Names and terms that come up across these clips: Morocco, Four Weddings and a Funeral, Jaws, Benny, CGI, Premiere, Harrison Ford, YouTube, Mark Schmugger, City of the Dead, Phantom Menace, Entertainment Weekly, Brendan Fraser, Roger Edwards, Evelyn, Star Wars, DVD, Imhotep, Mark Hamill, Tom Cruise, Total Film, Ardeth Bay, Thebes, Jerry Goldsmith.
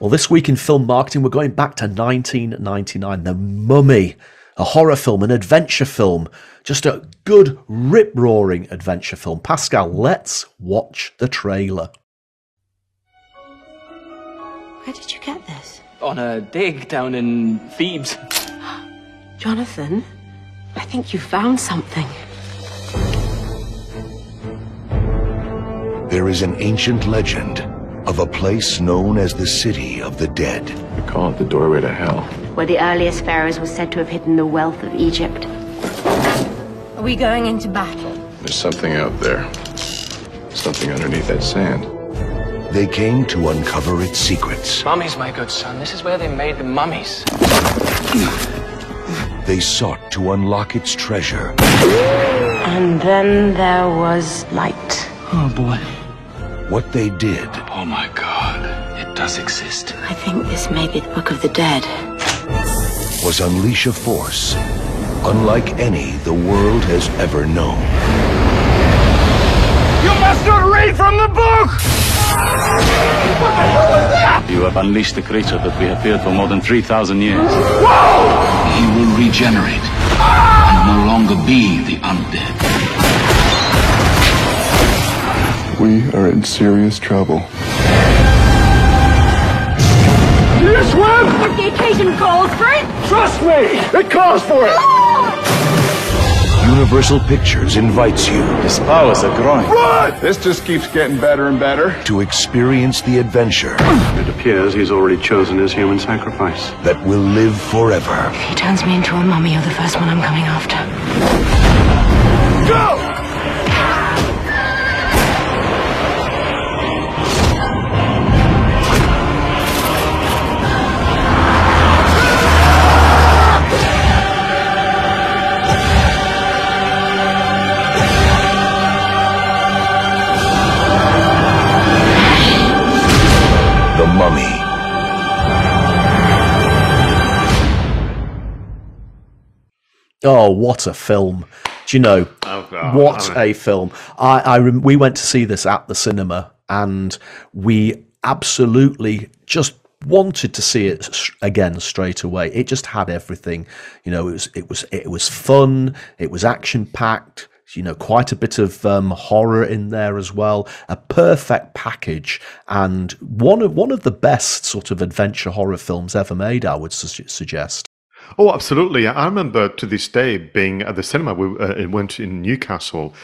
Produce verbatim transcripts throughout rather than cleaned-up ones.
Well, this week in film marketing, we're going back to nineteen ninety-nine, The Mummy, a horror film, an adventure film, just a good rip-roaring adventure film. Pascal, let's watch the trailer. Where did you get this? On a dig down in Thebes. Jonathan, I think you found something. There is an ancient legend of a place known as the City of the Dead. They call it the doorway to hell, where the earliest pharaohs were said to have hidden the wealth of Egypt. Are we going into battle? There's something out there. Something underneath that sand. They came to uncover its secrets. Mummies, my good son. This is where they made the mummies. They sought to unlock its treasure. And then there was light. Oh, boy. What they did... Oh, my God. It does exist. I think this may be the Book of the Dead. ...was unleash a force unlike any the world has ever known. You must not read from the book! What the hell was that? You have unleashed the creature that we have feared for more than three thousand years. Whoa! He will regenerate ah! and no longer be the undead. We are in serious trouble. Do you swim? If the occasion calls for it. Trust me, it calls for it. Ah! Universal Pictures invites you. His powers are growing. Run! This just keeps getting better and better. To experience the adventure. It appears he's already chosen his human sacrifice. That will live forever. If he turns me into a mummy, you're the first one I'm coming after. Go! Oh, what a film. Do you know, oh God, what I mean. a film. I, I rem- We went to see this at the cinema, and we absolutely just wanted to see it again straight away. It just had everything. You know, it was it was, it was fun, it was action-packed, you know, quite a bit of um, horror in there as well. A perfect package, and one of, one of the best sort of adventure horror films ever made, I would su- suggest. Oh, absolutely. I remember to this day being at the cinema. We uh, went in Newcastle,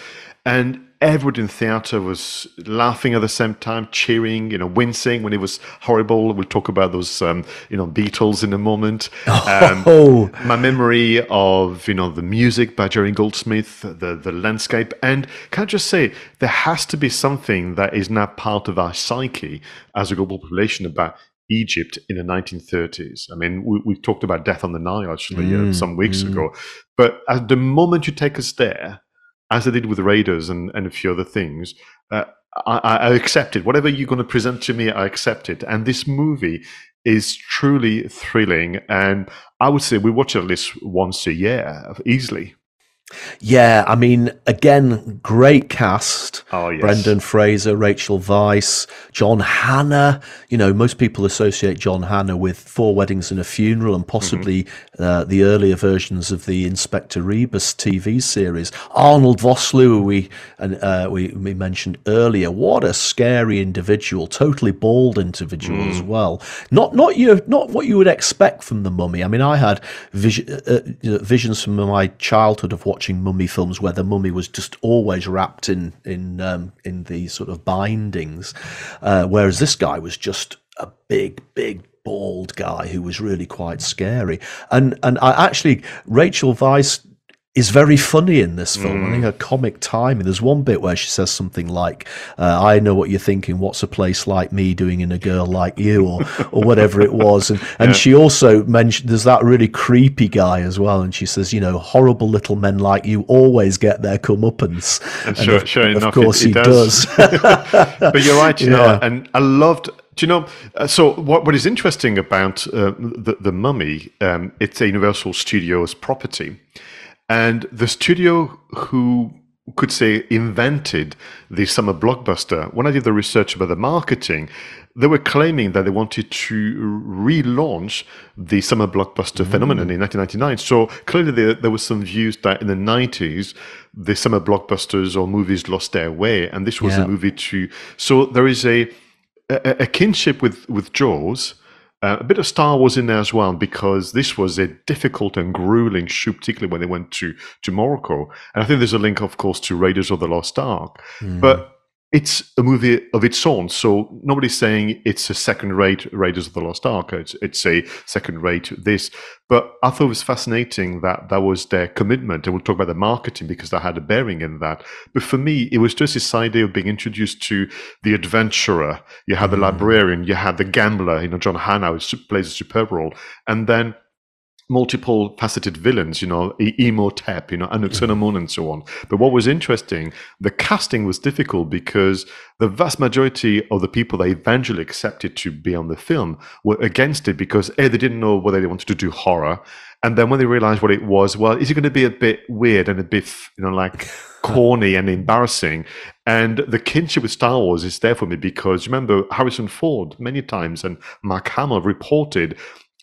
and everyone in the theatre was laughing at the same time, cheering, you know, wincing when it was horrible. We'll talk about those, um, you know, Beatles in a moment. Um, oh. My memory of, you know, the music by Jerry Goldsmith, the, the landscape. And can I just say, there has to be something that is now part of our psyche as a global population about Egypt in the nineteen thirties. I mean, we, we talked about Death on the Nile actually mm, uh, some weeks mm. ago. But at the moment you take us there, as I did with Raiders and, and a few other things, uh, I, I accept it. Whatever you're going to present to me, I accept it. And this movie is truly thrilling. And I would say we watch it at least once a year, easily. Yeah, I mean, again, great cast. Oh, yes. Brendan Fraser, Rachel Weiss, John Hannah. You know, most people associate John Hannah with Four Weddings and a Funeral and possibly mm-hmm. uh, the earlier versions of the Inspector Rebus T V series. Arnold Vosloo, we and uh, we, we mentioned earlier. What a scary individual, totally bald individual mm. as well. Not not you know, not what you would expect from The Mummy. I mean, I had vision, uh, visions from my childhood of watching mummy films where the mummy was just always wrapped in in um, in these sort of bindings, uh, whereas this guy was just a big, big bald guy who was really quite scary. And and I actually Rachel Weiss is very funny in this film. Mm. I think her comic timing, there's one bit where she says something like, uh, I know what you're thinking, what's a place like me doing in a girl like you, or or whatever it was. And, and yeah. she also mentioned, there's that really creepy guy as well, and she says, you know, horrible little men like you always get their comeuppance. And, and sure, of, sure enough, of course it, it he does. does. But you're right, you yeah. know, and I loved... Do you know, uh, so what, what is interesting about uh, the, the Mummy, um, it's a Universal Studios property, and the studio who could say invented the summer blockbuster, when I did the research about the marketing, they were claiming that they wanted to relaunch the summer blockbuster mm. phenomenon in nineteen ninety-nine. So clearly there, there was some views that in the nineties, the summer blockbusters or movies lost their way, and this was yeah. a movie to... So there is a... A, a kinship with, with Jaws, uh, a bit of Star Wars in there as well, because this was a difficult and grueling shoot, particularly when they went to, to Morocco. And I think there's a link, of course, to Raiders of the Lost Ark. Mm. But it's a movie of its own, so nobody's saying it's a second-rate Raiders of the Lost Ark. It's, it's a second-rate this. But I thought it was fascinating that that was their commitment, and we'll talk about the marketing because that had a bearing in that. But for me, it was just this idea of being introduced to the adventurer. You had the librarian, you had the gambler, you know, John Hannah, who plays a superb role, and then multiple faceted villains, you know, Imhotep, you know, Anuxenamun and so on. But what was interesting, the casting was difficult because the vast majority of the people that eventually accepted to be on the film were against it because A, they didn't know whether they wanted to do horror, and then when they realized what it was, well, is it going to be a bit weird and a bit, you know, like corny and embarrassing? And the kinship with Star Wars is there for me because, remember, Harrison Ford many times and Mark Hamill reported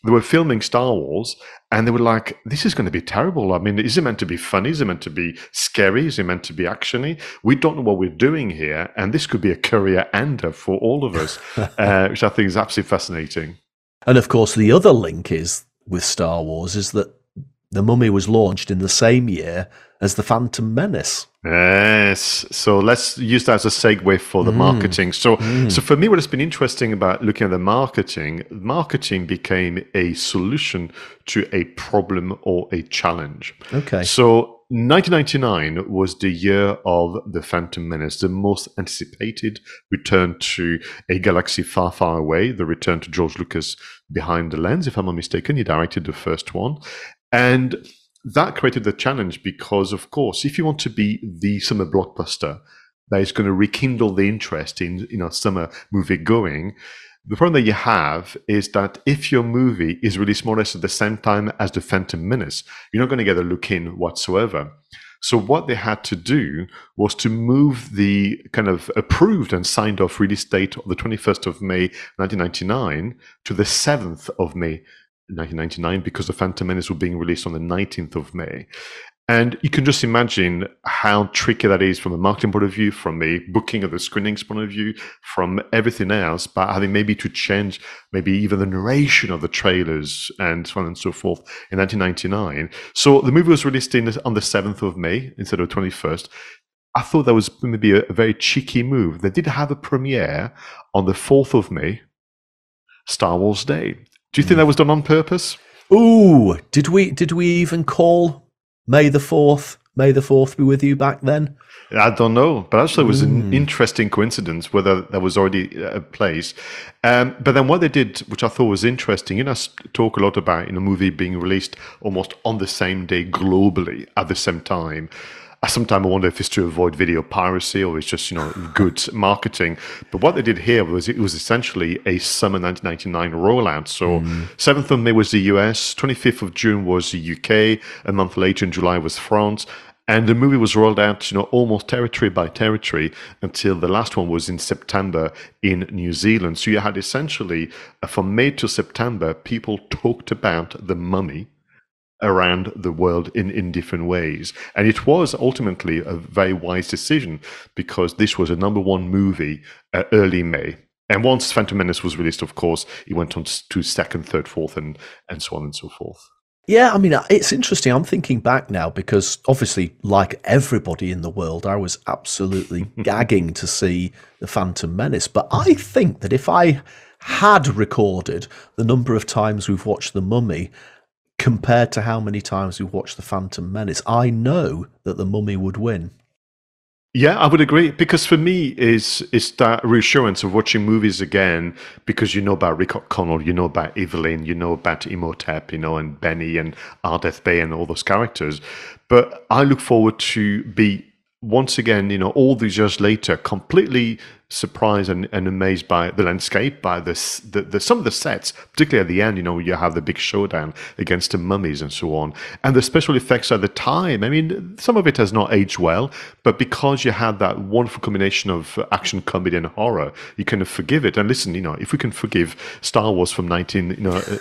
they were filming Star Wars, and they were like, this is going to be terrible. I mean, is it meant to be funny? Is it meant to be scary? Is it meant to be actiony? We don't know what we're doing here, and this could be a career ender for all of us, uh, which I think is absolutely fascinating. And, of course, the other link is with Star Wars is that The Mummy was launched in the same year as The Phantom Menace. Yes. So let's use that as a segue for the mm. marketing. So, mm. so for me, what has been interesting about looking at the marketing, marketing became a solution to a problem or a challenge. Okay. So nineteen ninety-nine was the year of The Phantom Menace, the most anticipated return to a galaxy far, far away, the return to George Lucas behind the lens, if I'm not mistaken. He directed the first one. And that created the challenge because, of course, if you want to be the summer blockbuster that is going to rekindle the interest in, you know, summer movie going, the problem that you have is that if your movie is released more or less at the same time as The Phantom Menace, you're not going to get a look in whatsoever. So what they had to do was to move the kind of approved and signed off release date of the twenty-first of May nineteen ninety-nine to the seventh of May nineteen ninety-nine, because The Phantom Menace were being released on the nineteenth of May. And you can just imagine how tricky that is from a marketing point of view, from a booking of the screenings point of view, from everything else, but having maybe to change maybe even the narration of the trailers and so on and so forth in nineteen ninety-nine. So the movie was released in, on the seventh of May instead of the twenty-first. I thought that was maybe a, a very cheeky move. They did have a premiere on the fourth of May, Star Wars Day. Do you think that was done on purpose? Ooh, did we did we even call May the fourth? May the fourth be with you back then? I don't know, but actually it was mm. an interesting coincidence whether that was already a place. Um, but then what they did, which I thought was interesting, you know, I talk a lot about in a movie being released almost on the same day globally at the same time. I sometimes wonder if it's to avoid video piracy or it's just, you know, good marketing. But what they did here was it was essentially a summer nineteen ninety-nine rollout. So mm. seventh of May was the U S, twenty-fifth of June was the U K, a month later in July was France. And the movie was rolled out, you know, almost territory by territory until the last one was in September in New Zealand. So you had essentially, from May to September, people talked about The Mummy around the world in, in different ways. And it was ultimately a very wise decision because this was a number one movie uh, early May. And once Phantom Menace was released, of course, it went on to second, third, fourth, and, and so on and so forth. Yeah, I mean, it's interesting. I'm thinking back now because obviously, like everybody in the world, I was absolutely gagging to see The Phantom Menace. But I think that if I had recorded the number of times we've watched The Mummy compared to how many times we've watched The Phantom Menace. I know that The Mummy would win. Yeah, I would agree, because for me is is that reassurance of watching movies again, because you know about Rick O'Connell, you know about Evelyn, you know about Imhotep, you know, and Benny and Ardeth Bay and all those characters. But I look forward to be once again, you know, all these years later, completely surprised and, and amazed by the landscape, by this, the, the some of the sets, particularly at the end, you know, you have the big showdown against the mummies and so on. And the special effects at the time, I mean, some of it has not aged well, but because you had that wonderful combination of action, comedy, and horror, you kind of forgive it. And listen, you know, if we can forgive Star Wars from nineteen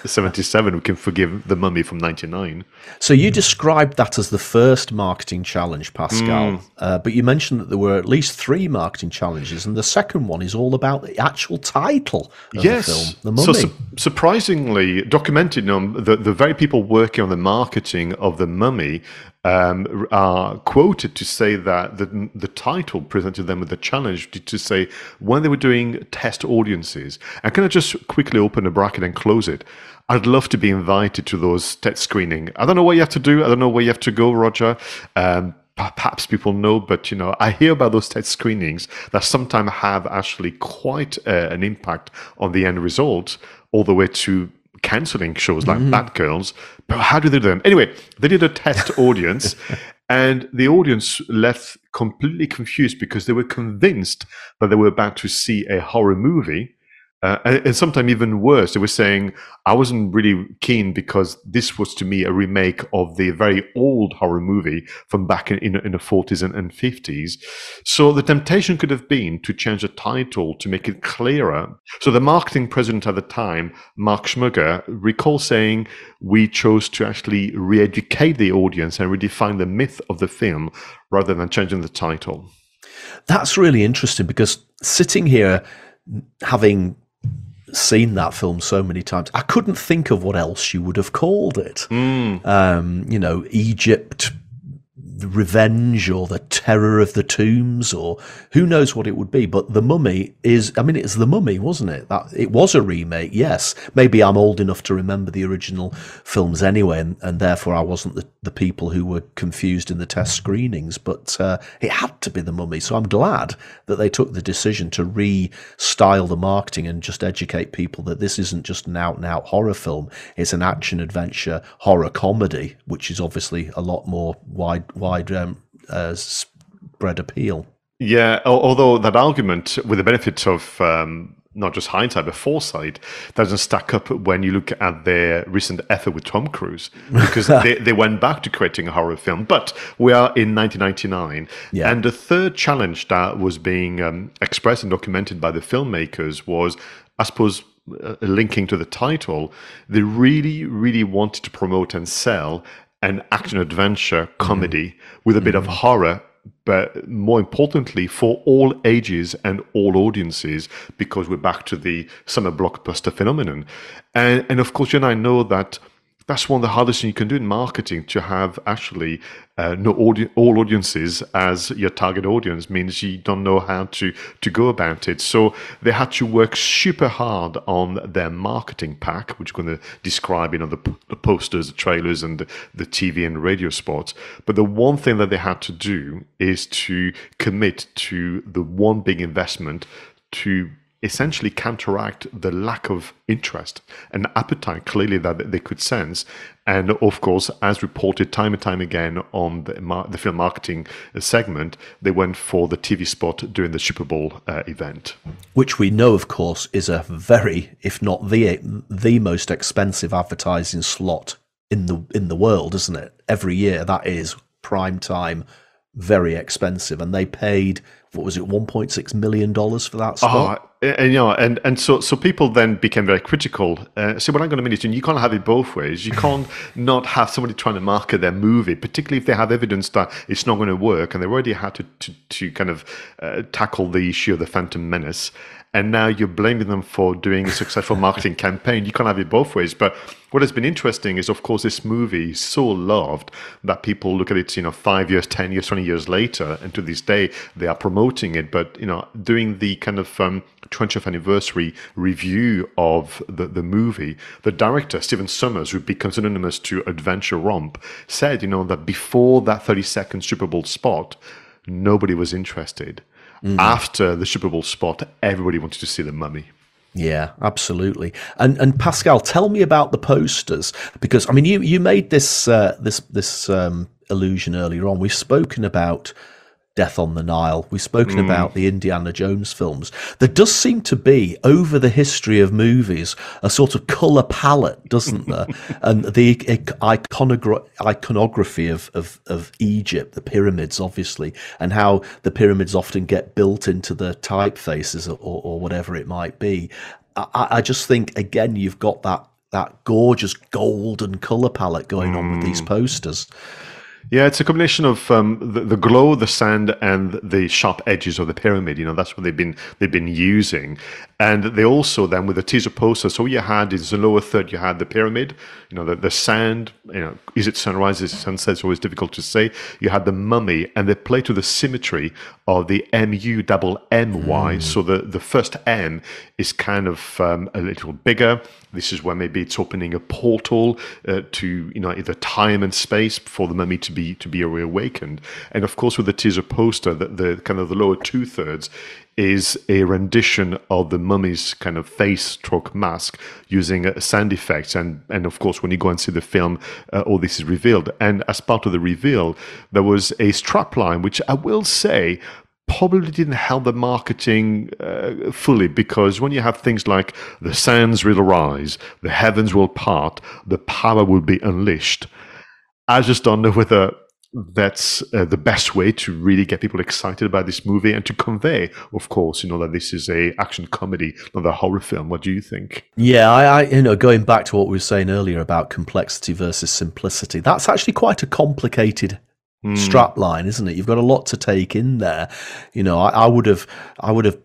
seventy-seven, we can forgive The Mummy from ninety-nine. So you mm. described that as the first marketing challenge, Pascal, mm. uh, but you mentioned that there were at least three marketing challenges, and the second Second one is all about the actual title of yes. the film, The Mummy. So su surprisingly, documented um, the the very people working on the marketing of The Mummy um, are quoted to say that the the title presented them with a challenge to, to say when they were doing test audiences. And can I just quickly open a bracket and close it? I'd love to be invited to those test screening. I don't know what you have to do. I don't know where you have to go, Roger. Um, Perhaps people know, but you know, I hear about those test screenings that sometimes have actually quite uh, an impact on the end result, all the way to cancelling shows like mm. Batgirls. But how do they do them? Anyway, they did a test audience, and the audience left completely confused because they were convinced that they were about to see a horror movie. Uh, and, and sometimes even worse, they were saying, I wasn't really keen because this was to me a remake of the very old horror movie from back in, in, in the forties and, and fifties. So the temptation could have been to change the title to make it clearer. So the marketing president at the time, Mark Schmugger, recalls saying, we chose to actually re-educate the audience and redefine the myth of the film rather than changing the title. That's really interesting, because sitting here, having seen that film so many times, I couldn't think of what else you would have called it. Mm. Um, you know, Egypt, the Revenge, or the Terror of the Tombs, or who knows what it would be. But The Mummy is, I mean, it's The Mummy, wasn't it? That it was a remake, yes. Maybe I'm old enough to remember the original films anyway, and, and therefore I wasn't the, the people who were confused in the test screenings, but uh, it had to be The Mummy. So I'm glad that they took the decision to restyle the marketing and just educate people that this isn't just an out-and-out horror film, it's an action-adventure horror comedy, which is obviously a lot more wide, wide Um, uh, spread appeal. Yeah, although that argument, with the benefit of um, not just hindsight but foresight, doesn't stack up when you look at their recent effort with Tom Cruise, because they, they went back to creating a horror film. But we are in nineteen ninety-nine, yeah. And the third challenge that was being um, expressed and documented by the filmmakers was, I suppose, uh, linking to the title, they really, really wanted to promote and sell an action-adventure comedy mm-hmm. with a bit mm-hmm. of horror, but more importantly, for all ages and all audiences, because we're back to the summer blockbuster phenomenon. And, and of course, you and I know that that's one of the hardest things you can do in marketing, to have actually uh, no audi all audiences as your target audience means you don't know how to, to go about it. So they had to work super hard on their marketing pack, which we're going to describe, you know, the, the posters, the trailers, and the, the T V and radio spots. But the one thing that they had to do is to commit to the one big investment to essentially counteract the lack of interest and appetite, clearly, that they could sense. And of course, as reported time and time again on the, mar the film marketing segment, they went for the T V spot during the Super Bowl uh, event. Which we know, of course, is a very, if not the, the most expensive advertising slot in the, in the world, isn't it? Every year, that is prime time, very expensive. And they paid, what was it, one point six million dollars for that spot? Uh, And, you know, and, and so, so people then became very critical. Uh, so what I'm going to mean is, you can't have it both ways. You can't not have somebody trying to market their movie, particularly if they have evidence that it's not going to work. And they already had to, to, to kind of uh, tackle the issue of the Phantom Menace. And now you're blaming them for doing a successful marketing campaign. You can't have it both ways. But what has been interesting is, of course, this movie is so loved that people look at it, you know, five years, ten years, twenty years later, and to this day, they are promoting promoting it, but you know, doing the kind of um, twentieth anniversary review of the, the movie, the director, Stephen Sommers, who became synonymous to adventure romp, said, you know, that before that thirty-second Super Bowl spot, nobody was interested. Mm. After the Super Bowl spot, everybody wanted to see The Mummy. Yeah, absolutely. And and Pascal, tell me about the posters, because I mean, you you made this uh, this this um, allusion earlier on. We've spoken about Death on the Nile. We've spoken mm. about the Indiana Jones films. There does seem to be, over the history of movies, a sort of colour palette, doesn't there? And the iconogra iconography of, of, of Egypt, the pyramids, obviously, and how the pyramids often get built into the typefaces or, or whatever it might be. I, I just think, again, you've got that, that gorgeous golden colour palette going mm. on with these posters. Yeah, it's a combination of um, the, the glow, the sand, and the sharp edges of the pyramid. You know, that's what they've been they've been using, and they also then with the teaser posters. So all you had is the lower third. You had the pyramid. You know, the, the sand. You know, is it sunrise? Is it sunset? It's always difficult to say. You had the mummy, and they play to the symmetry of the M U double M Y. Mm. So the the first M is kind of um, a little bigger. This is where maybe it's opening a portal uh, to, you know, either time and space for the mummy to be to be reawakened. And of course, with the teaser poster, the, the kind of the lower two thirds is a rendition of the mummy's kind of face stroke mask using uh, sand effects. And and of course, when you go and see the film, uh, all this is revealed. And as part of the reveal, there was a strap line, which I will say probably didn't help the marketing uh, fully, because when you have things like the sands will rise, the heavens will part, the power will be unleashed, I just don't know whether that's uh, the best way to really get people excited about this movie and to convey, of course, you know, that this is a action comedy, not a horror film. What do you think? Yeah, I, I, you know, going back to what we were saying earlier about complexity versus simplicity, that's actually quite a complicated Mm. strap line, isn't it? You've got a lot to take in there. You know, I, I would have, I would have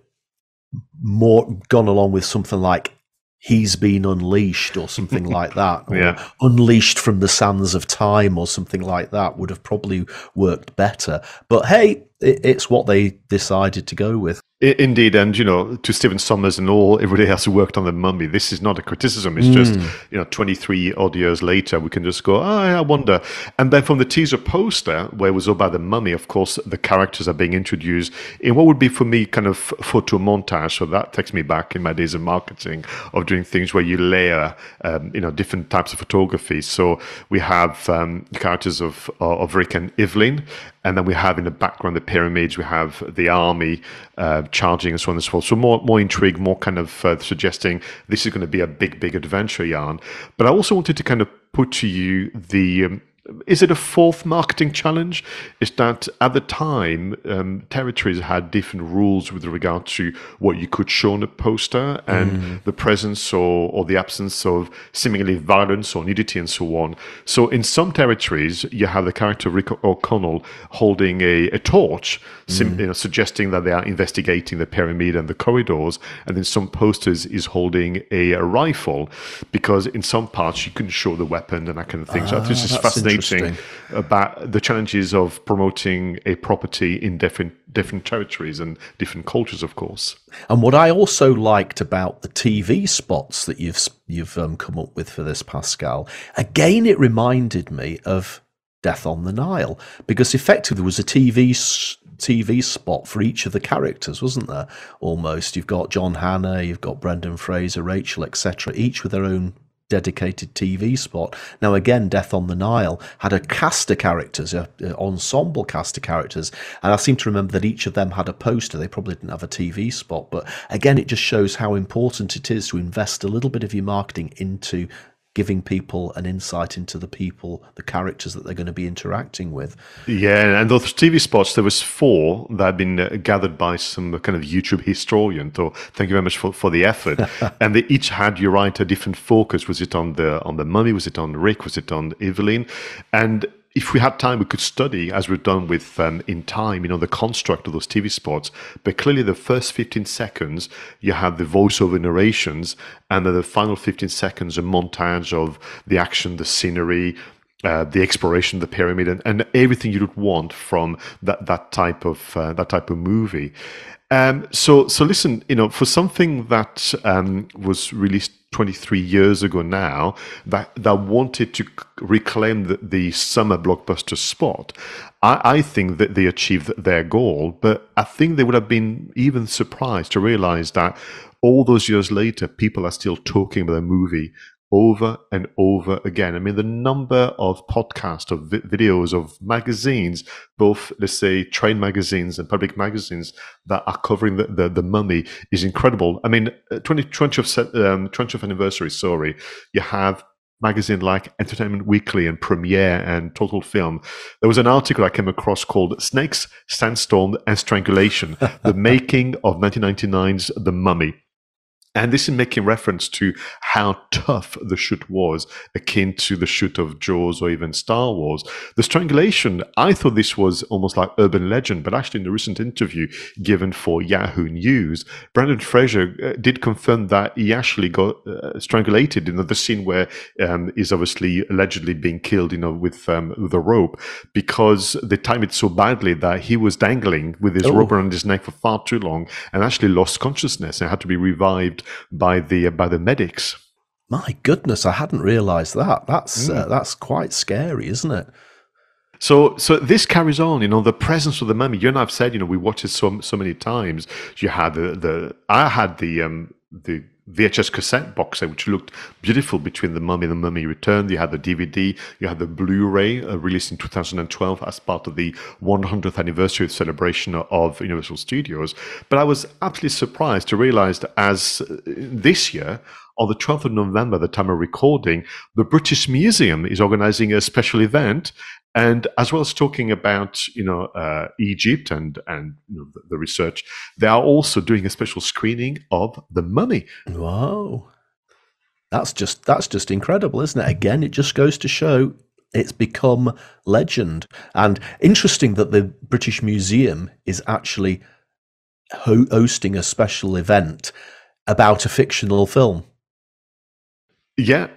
more gone along with something like "He's been unleashed" or something like that, or yeah. "Unleashed from the sands of time" or something like that would have probably worked better. But hey, it, it's what they decided to go with. Indeed, and you know, to Stephen Sommers and all everybody else who worked on The Mummy, this is not a criticism. It's mm. just, you know, twenty-three odd years later, we can just go, oh, I wonder. And then from the teaser poster, where it was all about the mummy, of course, the characters are being introduced in what would be for me kind of photo montage. So that takes me back in my days of marketing, of doing things where you layer, um, you know, different types of photography. So we have um, the characters of of Rick and Evelyn, and then we have in the background the pyramids. We have the army. Uh, charging and so on and so forth. So more, more intrigue, more kind of uh, suggesting this is going to be a big, big adventure yarn. But I also wanted to kind of put to you the, um, is it a fourth marketing challenge? Is that at the time, um, territories had different rules with regard to what you could show on a poster and mm. the presence or, or the absence of seemingly violence or nudity and so on. So in some territories, you have the character Rick O'Connell holding a, a torch, sim, mm. you know, suggesting that they are investigating the pyramid and the corridors. And then some posters is holding a, a rifle, because in some parts you couldn't show the weapon and that kind of thing. So ah, this is fascinating. About the challenges of promoting a property in different different territories and different cultures, of course. And what I also liked about the T V spots that you've you've um, come up with for this, Pascal, again, it reminded me of Death on the Nile, because effectively there was a T V T V spot for each of the characters, wasn't there? Almost, you've got John Hannah, you've got Brendan Fraser, Rachel, et cetera, each with their own dedicated T V spot. Now again, Death on the Nile had a cast of characters, an ensemble cast of characters, and I seem to remember that each of them had a poster. They probably didn't have a T V spot, but again, it just shows how important it is to invest a little bit of your marketing into giving people an insight into the people, the characters that they're going to be interacting with. Yeah, and those T V spots, there was four that had been uh, gathered by some kind of YouTube historian. So thank you very much for, for the effort. And they each had, you're right, a different focus. Was it on the on the mummy? Was it on Rick? Was it on Evelyn? And if we had time, we could study, as we've done with um, In Time, you know, the construct of those T V spots. But clearly the first fifteen seconds, you had the voiceover narrations, and then the final fifteen seconds, a montage of the action, the scenery, Uh, the exploration of the pyramid and, and everything you would want from that that type of uh, that type of movie. Um, so so listen, you know, for something that um, was released twenty-three years ago now, that that wanted to reclaim the, the summer blockbuster spot, I, I think that they achieved their goal. But I think they would have been even surprised to realize that all those years later, people are still talking about the movie over and over again. I mean, the number of podcasts, of vi videos, of magazines, both, let's say, trade magazines and public magazines that are covering the, the, the mummy is incredible. I mean, twentieth, twentieth, um, twentieth anniversary, sorry, you have magazine like Entertainment Weekly and Premiere and Total Film. There was an article I came across called Snakes, Sandstorm and Strangulation, The Making of nineteen ninety-nine's The Mummy. And this is making reference to how tough the shoot was, akin to the shoot of Jaws or even Star Wars. The strangulation, I thought this was almost like urban legend, but actually in the recent interview given for Yahoo News, Brendan Fraser did confirm that he actually got uh, strangulated in the scene where um, he's obviously allegedly being killed, you know, with, um, with a rope, because they timed it so badly that he was dangling with his oh. rope around his neck for far too long and actually lost consciousness and had to be revived by the by the medics. My goodness, I hadn't realized that. That's mm. uh, that's quite scary, isn't it? So so this carries on, you know, the presence of the mummy. You and I've said, you know, we watched it so so many times. You had the the I had the um the V H S cassette box set, which looked beautiful, between The Mummy and The Mummy Returned. You had the D V D, you had the Blu-ray uh, released in two thousand twelve as part of the one hundredth anniversary of celebration of Universal Studios. But I was absolutely surprised to realize that as uh, this year, on the twelfth of November, the time of recording, the British Museum is organizing a special event, and as well as talking about, you know, uh, Egypt and and you know, the, the research, they are also doing a special screening of The Mummy. Wow, that's just that's just incredible, isn't it? Again, it just goes to show it's become legend. And interesting that the British Museum is actually ho hosting a special event about a fictional film. Yeah,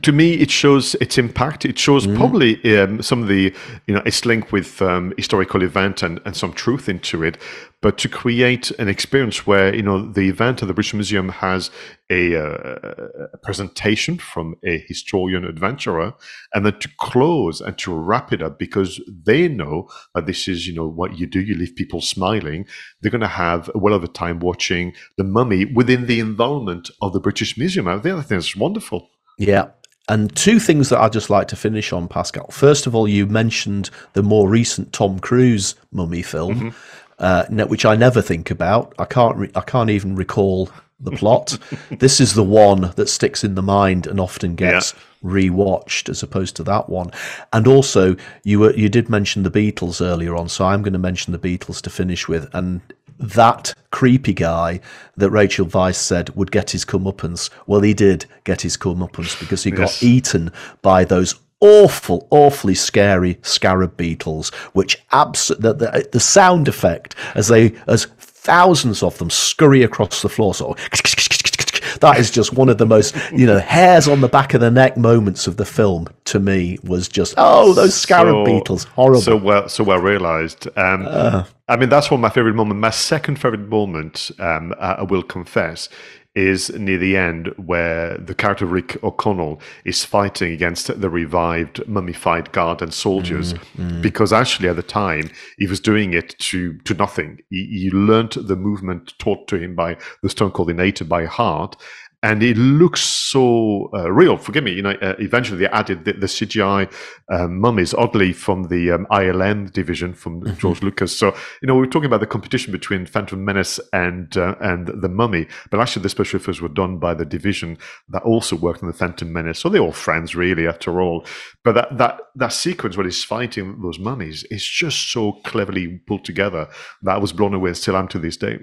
to me it shows its impact. It shows mm. probably um, some of the, you know, its link with um, historical event and, and some truth into it. But to create an experience where, you know, the event at the British Museum has a, uh, a presentation from a historian adventurer, and then to close and to wrap it up, because they know that this is, you know, what you do, you leave people smiling. They're going to have well over time watching The Mummy within the environment of the British Museum. I think that's wonderful. Yeah. And two things that I'd just like to finish on, Pascal. First of all, you mentioned the more recent Tom Cruise mummy film, mm-hmm. uh, which I never think about. I can't, re I can't even recall the plot. This is the one that sticks in the mind and often gets yeah. rewatched, as opposed to that one. And also, you were, you did mention the Beatles earlier on, so I'm going to mention the Beatles to finish with. And that creepy guy that Rachel Weiss said would get his comeuppance, well, he did get his comeuppance, because he yes. got eaten by those awful, awfully scary scarab beetles, which abs the, the, the sound effect as they as thousands of them scurry across the floor, sort of, that is just one of the most, you know, hairs on the back of the neck moments of the film to me. Was just, oh, those scarab so, beetles, horrible. So well, so well realised. Um, uh, I mean, that's one of my favourite moments. My second favourite moment, um, I will confess, is near the end, where the character Rick O'Connell is fighting against the revived mummified guard and soldiers, mm, mm. because actually at the time he was doing it to to nothing. He, he learnt the movement taught to him by the stunt coordinator by heart, and it looks so uh, real. Forgive me, you know. Uh, eventually, they added the, the C G I um, mummies, oddly from the um, I L M division from mm-hmm. George Lucas. So, you know, we we're talking about the competition between Phantom Menace and uh, and the Mummy, but actually the special effects were done by the division that also worked on the Phantom Menace. So they're all friends, really, after all. But that that that sequence where he's fighting those mummies is just so cleverly pulled together that I was blown away. Still am to this day.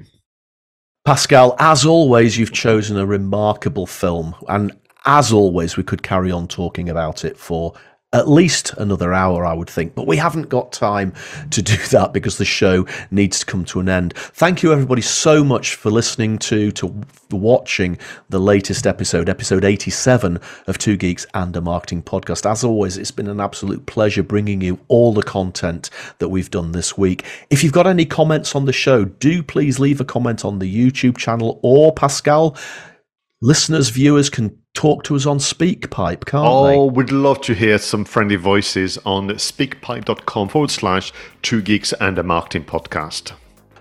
Pascal, as always, you've chosen a remarkable film, and as always, we could carry on talking about it for at least another hour, I would think. But we haven't got time to do that because the show needs to come to an end. Thank you, everybody, so much for listening to, to watching the latest episode, episode eighty-seven of Two Geeks and a Marketing Podcast. As always, it's been an absolute pleasure bringing you all the content that we've done this week. If you've got any comments on the show, do please leave a comment on the YouTube channel or Pascal. Listeners, viewers can talk to us on SpeakPipe, can't oh, they? Oh, we'd love to hear some friendly voices on speakpipe.com forward slash Two Geeks and a Marketing Podcast.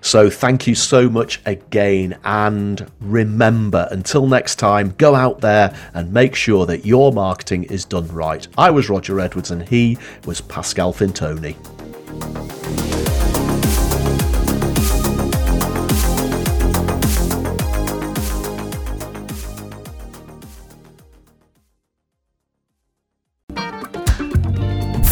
So thank you so much again. And remember, until next time, go out there and make sure that your marketing is done right. I was Roger Edwards and he was Pascal Fintoni.